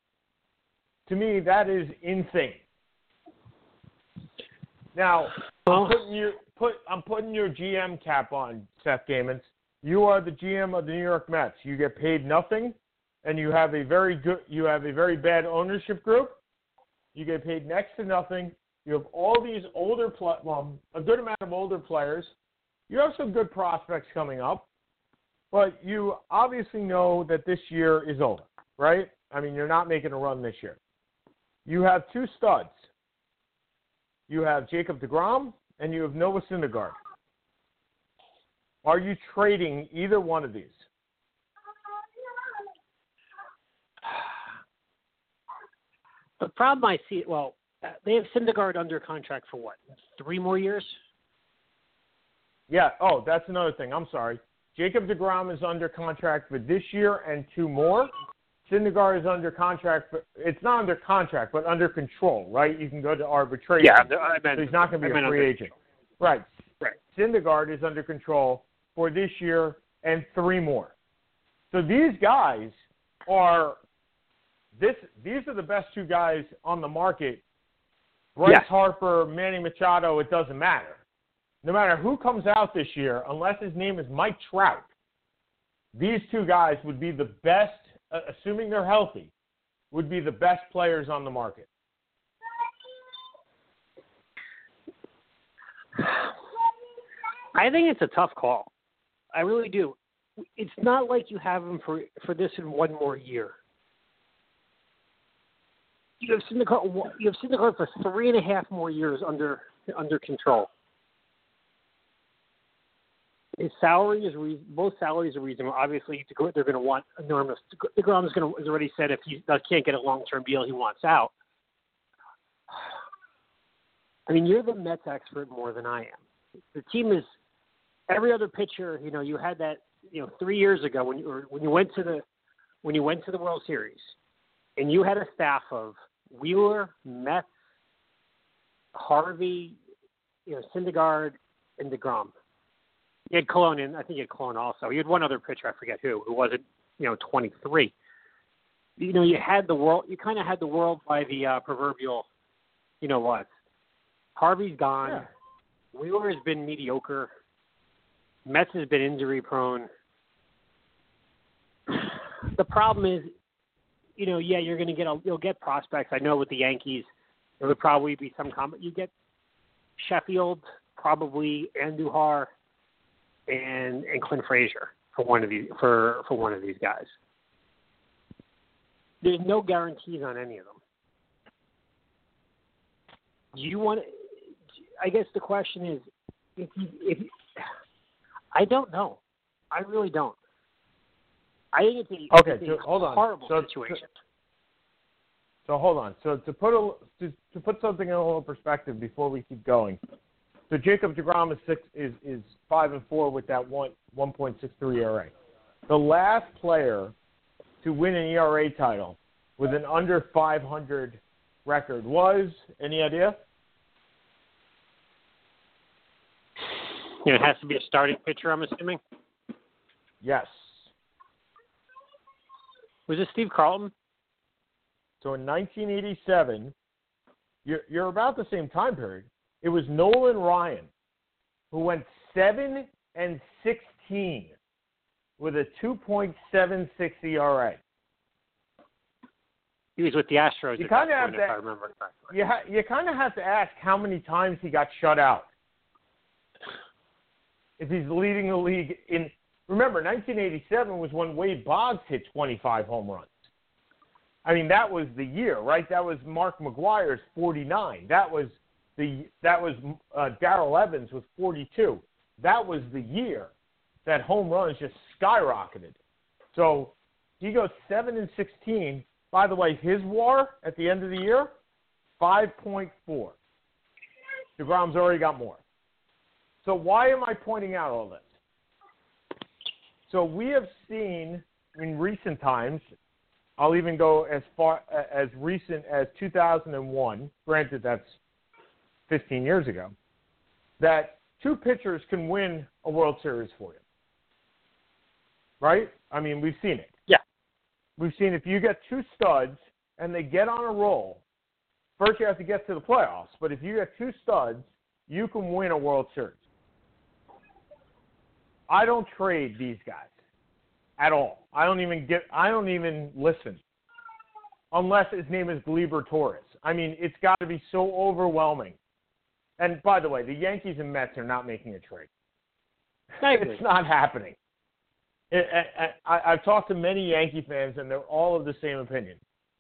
To me, that is insane. Now, I'm putting, your, put, I'm putting your G M cap on, Seth Gamins. You are the G M of the New York Mets. You get paid nothing, and you have a very good, you have a very bad ownership group. You get paid next to nothing. You have all these older, pl- well, a good amount of older players. You have some good prospects coming up, but you obviously know that this year is over, right? I mean, you're not making a run this year. You have two studs. You have Jacob DeGrom, and you have Noah Syndergaard. Are you trading either one of these? The problem I see, well, they have Syndergaard under contract for what? Three more years? Yeah. Oh, that's another thing. I'm sorry. Jacob DeGrom is under contract for this year and two more. Syndergaard is under contract. But it's not under contract, but under control, right? You can go to arbitration. Yeah, I meant, so he's not going to be I meant a free under- agent. Right. Right. Syndergaard is under control for this year and three more. So these guys are this. These are the best two guys on the market. Bryce yes. Harper, Manny Machado, it doesn't matter. No matter who comes out this year, unless his name is Mike Trout, these two guys would be the best, assuming they're healthy, would be the best players on the market. I think it's a tough call. I really do. It's not like you have him for, for this in one more year. You have Syndergaard, you have Syndergaard for three and a half more years under under control. His salary is re- both salaries are reasonable. Obviously, they're going to want enormous. DeGrom is going to, has already said if he can't get a long-term deal, he wants out. I mean, you're the Mets expert more than I am. The team is every other pitcher. You know, you had that. You know, three years ago when you or when you went to the when you went to the World Series, and you had a staff of Wheeler, Metz, Harvey, you know, Syndergaard, and DeGrom. You had Cologne, and I think you had Cologne also. You had one other pitcher, I forget who, who wasn't, you know, twenty-three. You know, you had the world, you kind of had the world by the uh, proverbial, you know what? Harvey's gone. Yeah. Wheeler has been mediocre. Metz has been injury prone. The problem is, you know, yeah, you're going to get a, you'll get prospects. I know with the Yankees, there would probably be some comment. You get Sheffield, probably Andujar, and and Clint Frazier for one of these for, for one of these guys. There's no guarantees on any of them. Do you want? I guess the question is, if you, if you, I don't know, I really don't. I think it's a, okay, it's a so, hold on. horrible so, situation. So, so hold on. So to put a, to, to put something in a little perspective before we keep going. So Jacob DeGrom is six is, is five and four with that one one point six three E R A. The last player to win an E R A title with an under five hundred record was any idea? It has to be a starting pitcher, I'm assuming. Yes. Was it Steve Carlton? So in nineteen eighty-seven, you're, you're about the same time period. It was Nolan Ryan, who went seven and sixteen with a two point seven six E R A. He was with the Astros. You kind of have to, if I remember correctly. You, ha- you kind of have to ask how many times he got shut out. If he's leading the league in. Remember, nineteen eighty-seven was when Wade Boggs hit twenty-five home runs. I mean, that was the year, right? That was Mark McGuire's forty-nine. That was the that was uh, Darrell Evans with forty-two. That was the year that home runs just skyrocketed. So he goes seven and sixteen. By the way, his W A R at the end of the year, five point four. DeGrom's already got more. So why am I pointing out all this? So we have seen in recent times, I'll even go as far as recent as two thousand one, granted that's fifteen years ago, that two pitchers can win a World Series for you. Right? I mean, we've seen it. Yeah. We've seen if you get two studs and they get on a roll, first you have to get to the playoffs, but if you get two studs, you can win a World Series. I don't trade these guys at all. I don't even get. I don't even listen, unless his name is Gleyber Torres. I mean, it's got to be so overwhelming. And by the way, the Yankees and Mets are not making a trade. It's not happening. It, I, I, I've talked to many Yankee fans, and they're all of the same opinion.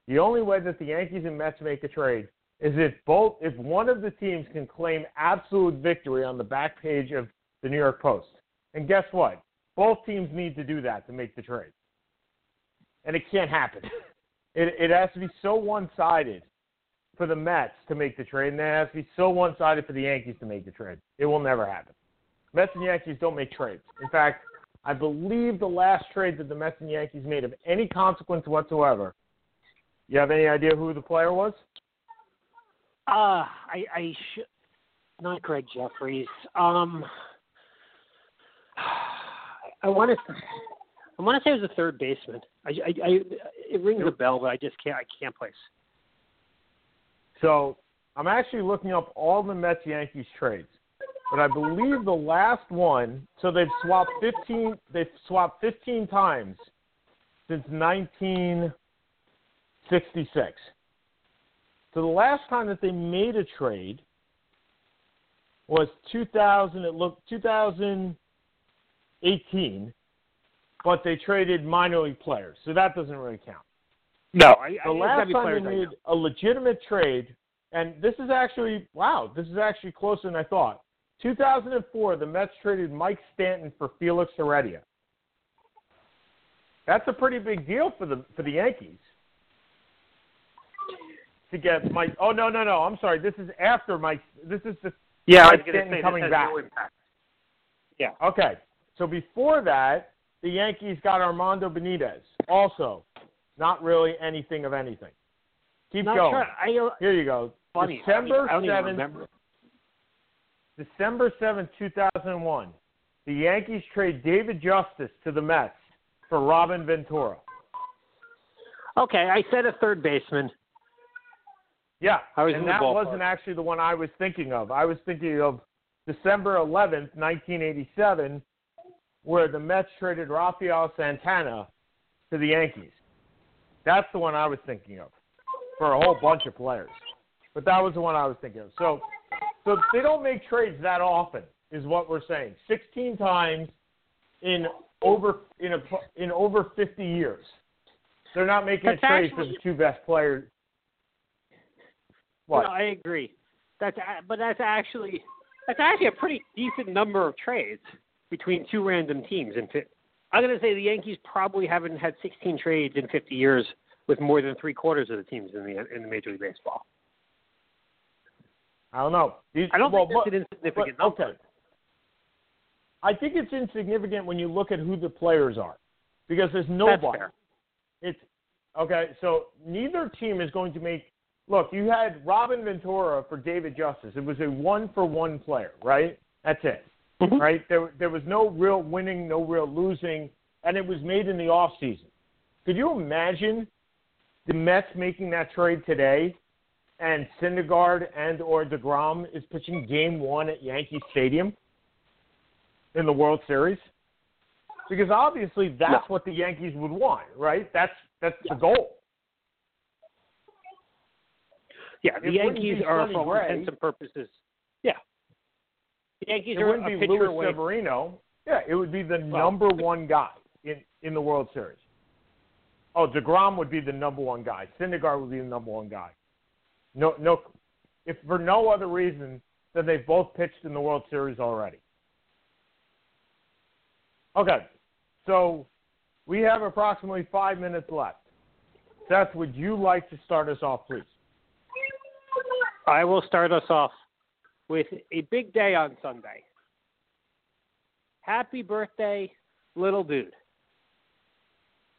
The only way that the Yankees and Mets make a trade is if both, if one of the teams can claim absolute victory on the back page of the New York Post. And guess what? Both teams need to do that to make the trade. And it can't happen. It, it has to be so one-sided for the Mets to make the trade, and it has to be so one-sided for the Yankees to make the trade. It will never happen. Mets and Yankees don't make trades. In fact, I believe the last trade that the Mets and Yankees made of any consequence whatsoever. You have any idea who the player was? Uh, I, I should not Greg Jeffries. Um, I want to, I want to say it was a third baseman. I, I, I it rings a bell, but I just can't, I can't place. So I'm actually looking up all the Mets Yankees trades. But I believe the last one, so they've swapped fifteen. They've swapped fifteen times since nineteen sixty-six. So the last time that they made a trade was two thousand. It looked two thousand eighteen, but they traded minor league players, so that doesn't really count. No, I, I the last time they made a legitimate trade, and this is actually wow, this is actually closer than I thought. two thousand four, the Mets traded Mike Stanton for Felix Heredia. That's a pretty big deal for the for the Yankees to get Mike. Oh no no no! I'm sorry. This is after Mike. This is the yeah. Mike I was Stanton say, coming back. No yeah. Okay. So before that, the Yankees got Armando Benitez. Also, not really anything of anything. Keep not going. Sure. I, Here you go. Funny. December seventh. December seventh, two thousand one, the Yankees trade David Justice to the Mets for Robin Ventura. Okay, I said a third baseman. Yeah, I was and that wasn't actually the one I was thinking of. I was thinking of December eleventh, nineteen eighty-seven, where the Mets traded Rafael Santana to the Yankees. That's the one I was thinking of for a whole bunch of players. But that was the one I was thinking of. So... So they don't make trades that often, is what we're saying. Sixteen times in over in a, in over fifty years, they're not making That's a trade actually, for the two best players. What? No, I agree. That's but that's actually that's actually a pretty decent number of trades between two random teams. And I'm going to say the Yankees probably haven't had sixteen trades in fifty years with more than three quarters of the teams in the in the Major League Baseball. I don't know. These, I don't well, think it's an insignificant but, number. Okay. I think it's insignificant when you look at who the players are, because there's nobody. That's fair. It's okay. So neither team is going to make. Look, you had Robin Ventura for David Justice. It was a one-for-one player, right? That's it, mm-hmm. right? There, there was no real winning, no real losing, and it was made in the off season. Could you imagine the Mets making that trade today? And Syndergaard and or DeGrom is pitching game one at Yankee Stadium in the World Series? Because obviously that's no. what the Yankees would want, right? That's that's yeah. the goal. Yeah, it the Yankees are, for all intents and purposes, yeah. The Yankees it are wouldn't a be Luis away. Severino. Yeah, it would be the well, number one guy in, in the World Series. Oh, DeGrom would be the number one guy. Syndergaard would be the number one guy. No, no. If for no other reason than they've both pitched in the World Series already. Okay, so we have approximately five minutes left. Seth, would you like to start us off, please? I will start us off with a big day on Sunday. Happy birthday, little dude.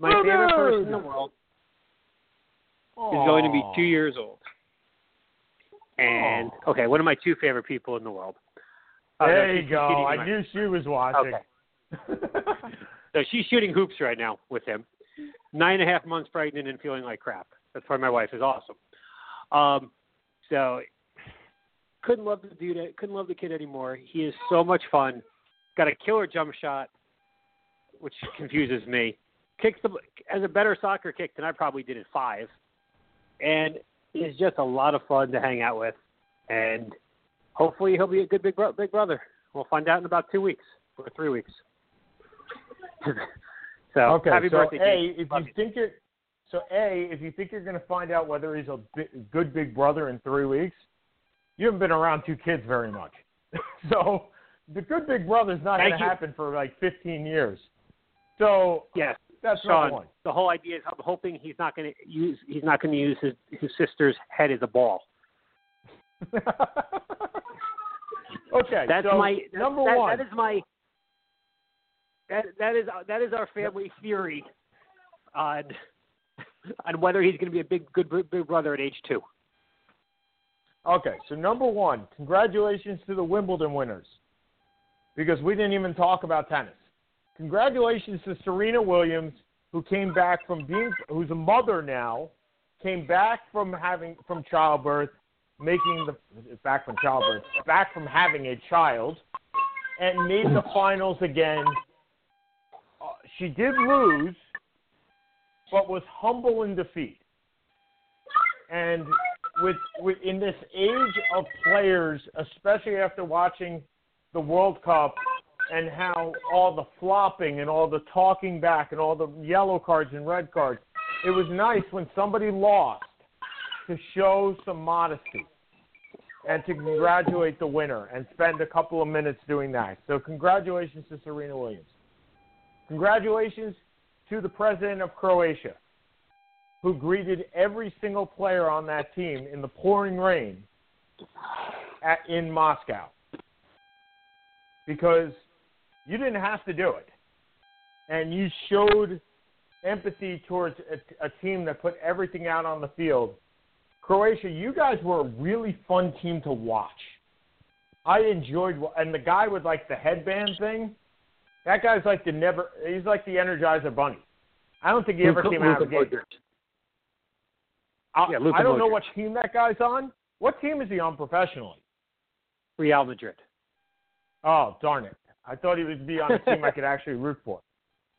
My oh, favorite person in the world Aww. is going to be two years old. And, okay, one of my two favorite people in the world. Oh, there no, you go. I my... knew she was watching. Okay. So she's shooting hoops right now with him. Nine and a half months pregnant and feeling like crap. That's why my wife is awesome. Um, so couldn't love the dude. Couldn't love the kid anymore. He is so much fun. Got a killer jump shot, which confuses me. Kicks the as a better soccer kick than I probably did at five. And he's just a lot of fun to hang out with, and hopefully he'll be a good big bro- big brother. We'll find out in about two weeks or three weeks. so okay, happy so birthday! A, if you think you're, so a, if you think you're going to find out whether he's a bi- good big brother in three weeks, you haven't been around two kids very much. so the good big brother's not going to happen for like fifteen years. So yes, that's Sean, one. The whole idea is I'm hoping he's not going to use he's not going to use his, his sister's head as a ball. Okay, that's so my that, number that, one. That is my that that is that is our family theory on on whether he's going to be a big good big brother at age two. Okay, so number one, congratulations to the Wimbledon winners, because we didn't even talk about tennis. Congratulations to Serena Williams, who came back from being, who's a mother now, came back from having from childbirth, making the back from childbirth, back from having a child, and made the finals again. Uh, she did lose, but was humble in defeat, and. With, with in this age of players, especially after watching the World Cup and how all the flopping and all the talking back and all the yellow cards and red cards, it was nice when somebody lost to show some modesty and to congratulate the winner and spend a couple of minutes doing that. So congratulations to Serena Williams. Congratulations to the president of Croatia, who greeted every single player on that team in the pouring rain at, in Moscow. Because you didn't have to do it. And you showed empathy towards a, a team that put everything out on the field. Croatia, you guys were a really fun team to watch. I enjoyed, and the guy with like the headband thing, that guy's like the never, he's like the Energizer Bunny. I don't think he ever Luka, came out Luka of a game. I, yeah, I don't know what team that guy's on. What team is he on professionally? Real Madrid. Oh, darn it. I thought he would be on a team I could actually root for.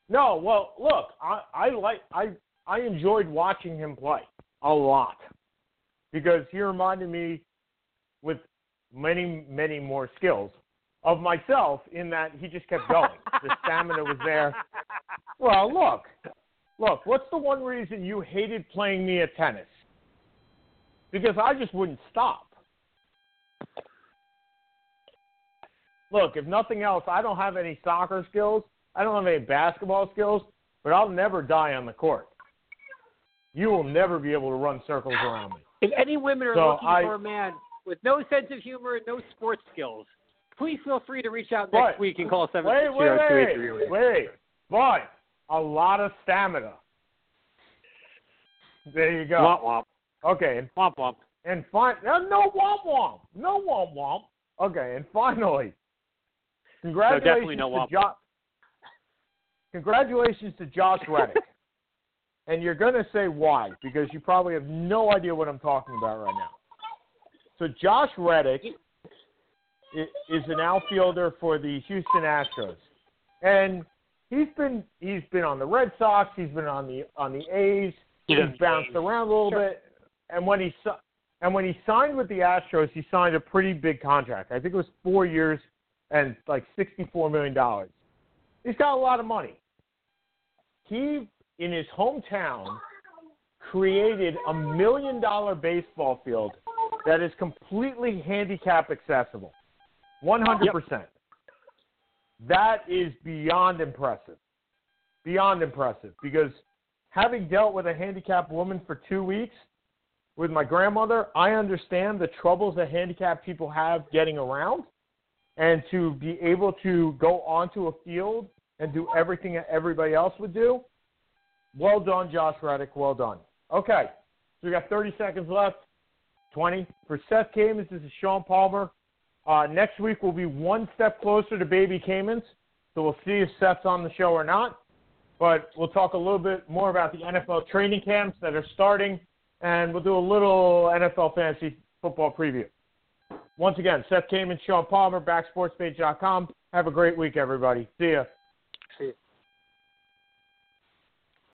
No, well, look, I, I like I I enjoyed watching him play a lot because he reminded me with many, many more skills of myself in that he just kept going. The stamina was there. Well, look. Look, what's the one reason you hated playing me at tennis? Because I just wouldn't stop. Look, if nothing else, I don't have any soccer skills. I don't have any basketball skills, but I'll never die on the court. You will never be able to run circles around me. If any women are so looking I, for a man with no sense of humor and no sports skills, please feel free to reach out next but, week and call seven six zero two eight three eight. Wait, wait, wait. A lot of stamina. There you go. Womp womp. Okay. And, womp womp. And fi- no, no womp womp. No womp womp. Okay. And finally, congratulations no, definitely no womp to Josh. Congratulations to Josh Reddick. And you're going to say why, because you probably have no idea what I'm talking about right now. So Josh Reddick is an outfielder for the Houston Astros, and He's been he's been on the Red Sox. He's been on the on the A's. He's bounced around a little sure. bit. And when he and when he signed with the Astros, he signed a pretty big contract. I think it was four years and like sixty-four million dollars. He's got a lot of money. He in his hometown created a million dollar baseball field that is completely handicap accessible, one hundred percent. That is beyond impressive, beyond impressive, because having dealt with a handicapped woman for two weeks with my grandmother, I understand the troubles that handicapped people have getting around, and to be able to go onto a field and do everything that everybody else would do. Well done, Josh Reddick. Well done. Okay, so we got thirty seconds left, twenty. For Seth Kamens, this is Sean Palmer. Uh, next week, we'll be one step closer to Baby Kamens, so we'll see if Seth's on the show or not. But we'll talk a little bit more about the N F L training camps that are starting, and we'll do a little N F L fantasy football preview. Once again, Seth Kamens, Sean Palmer, back sports page dot com. Have a great week, everybody. See ya.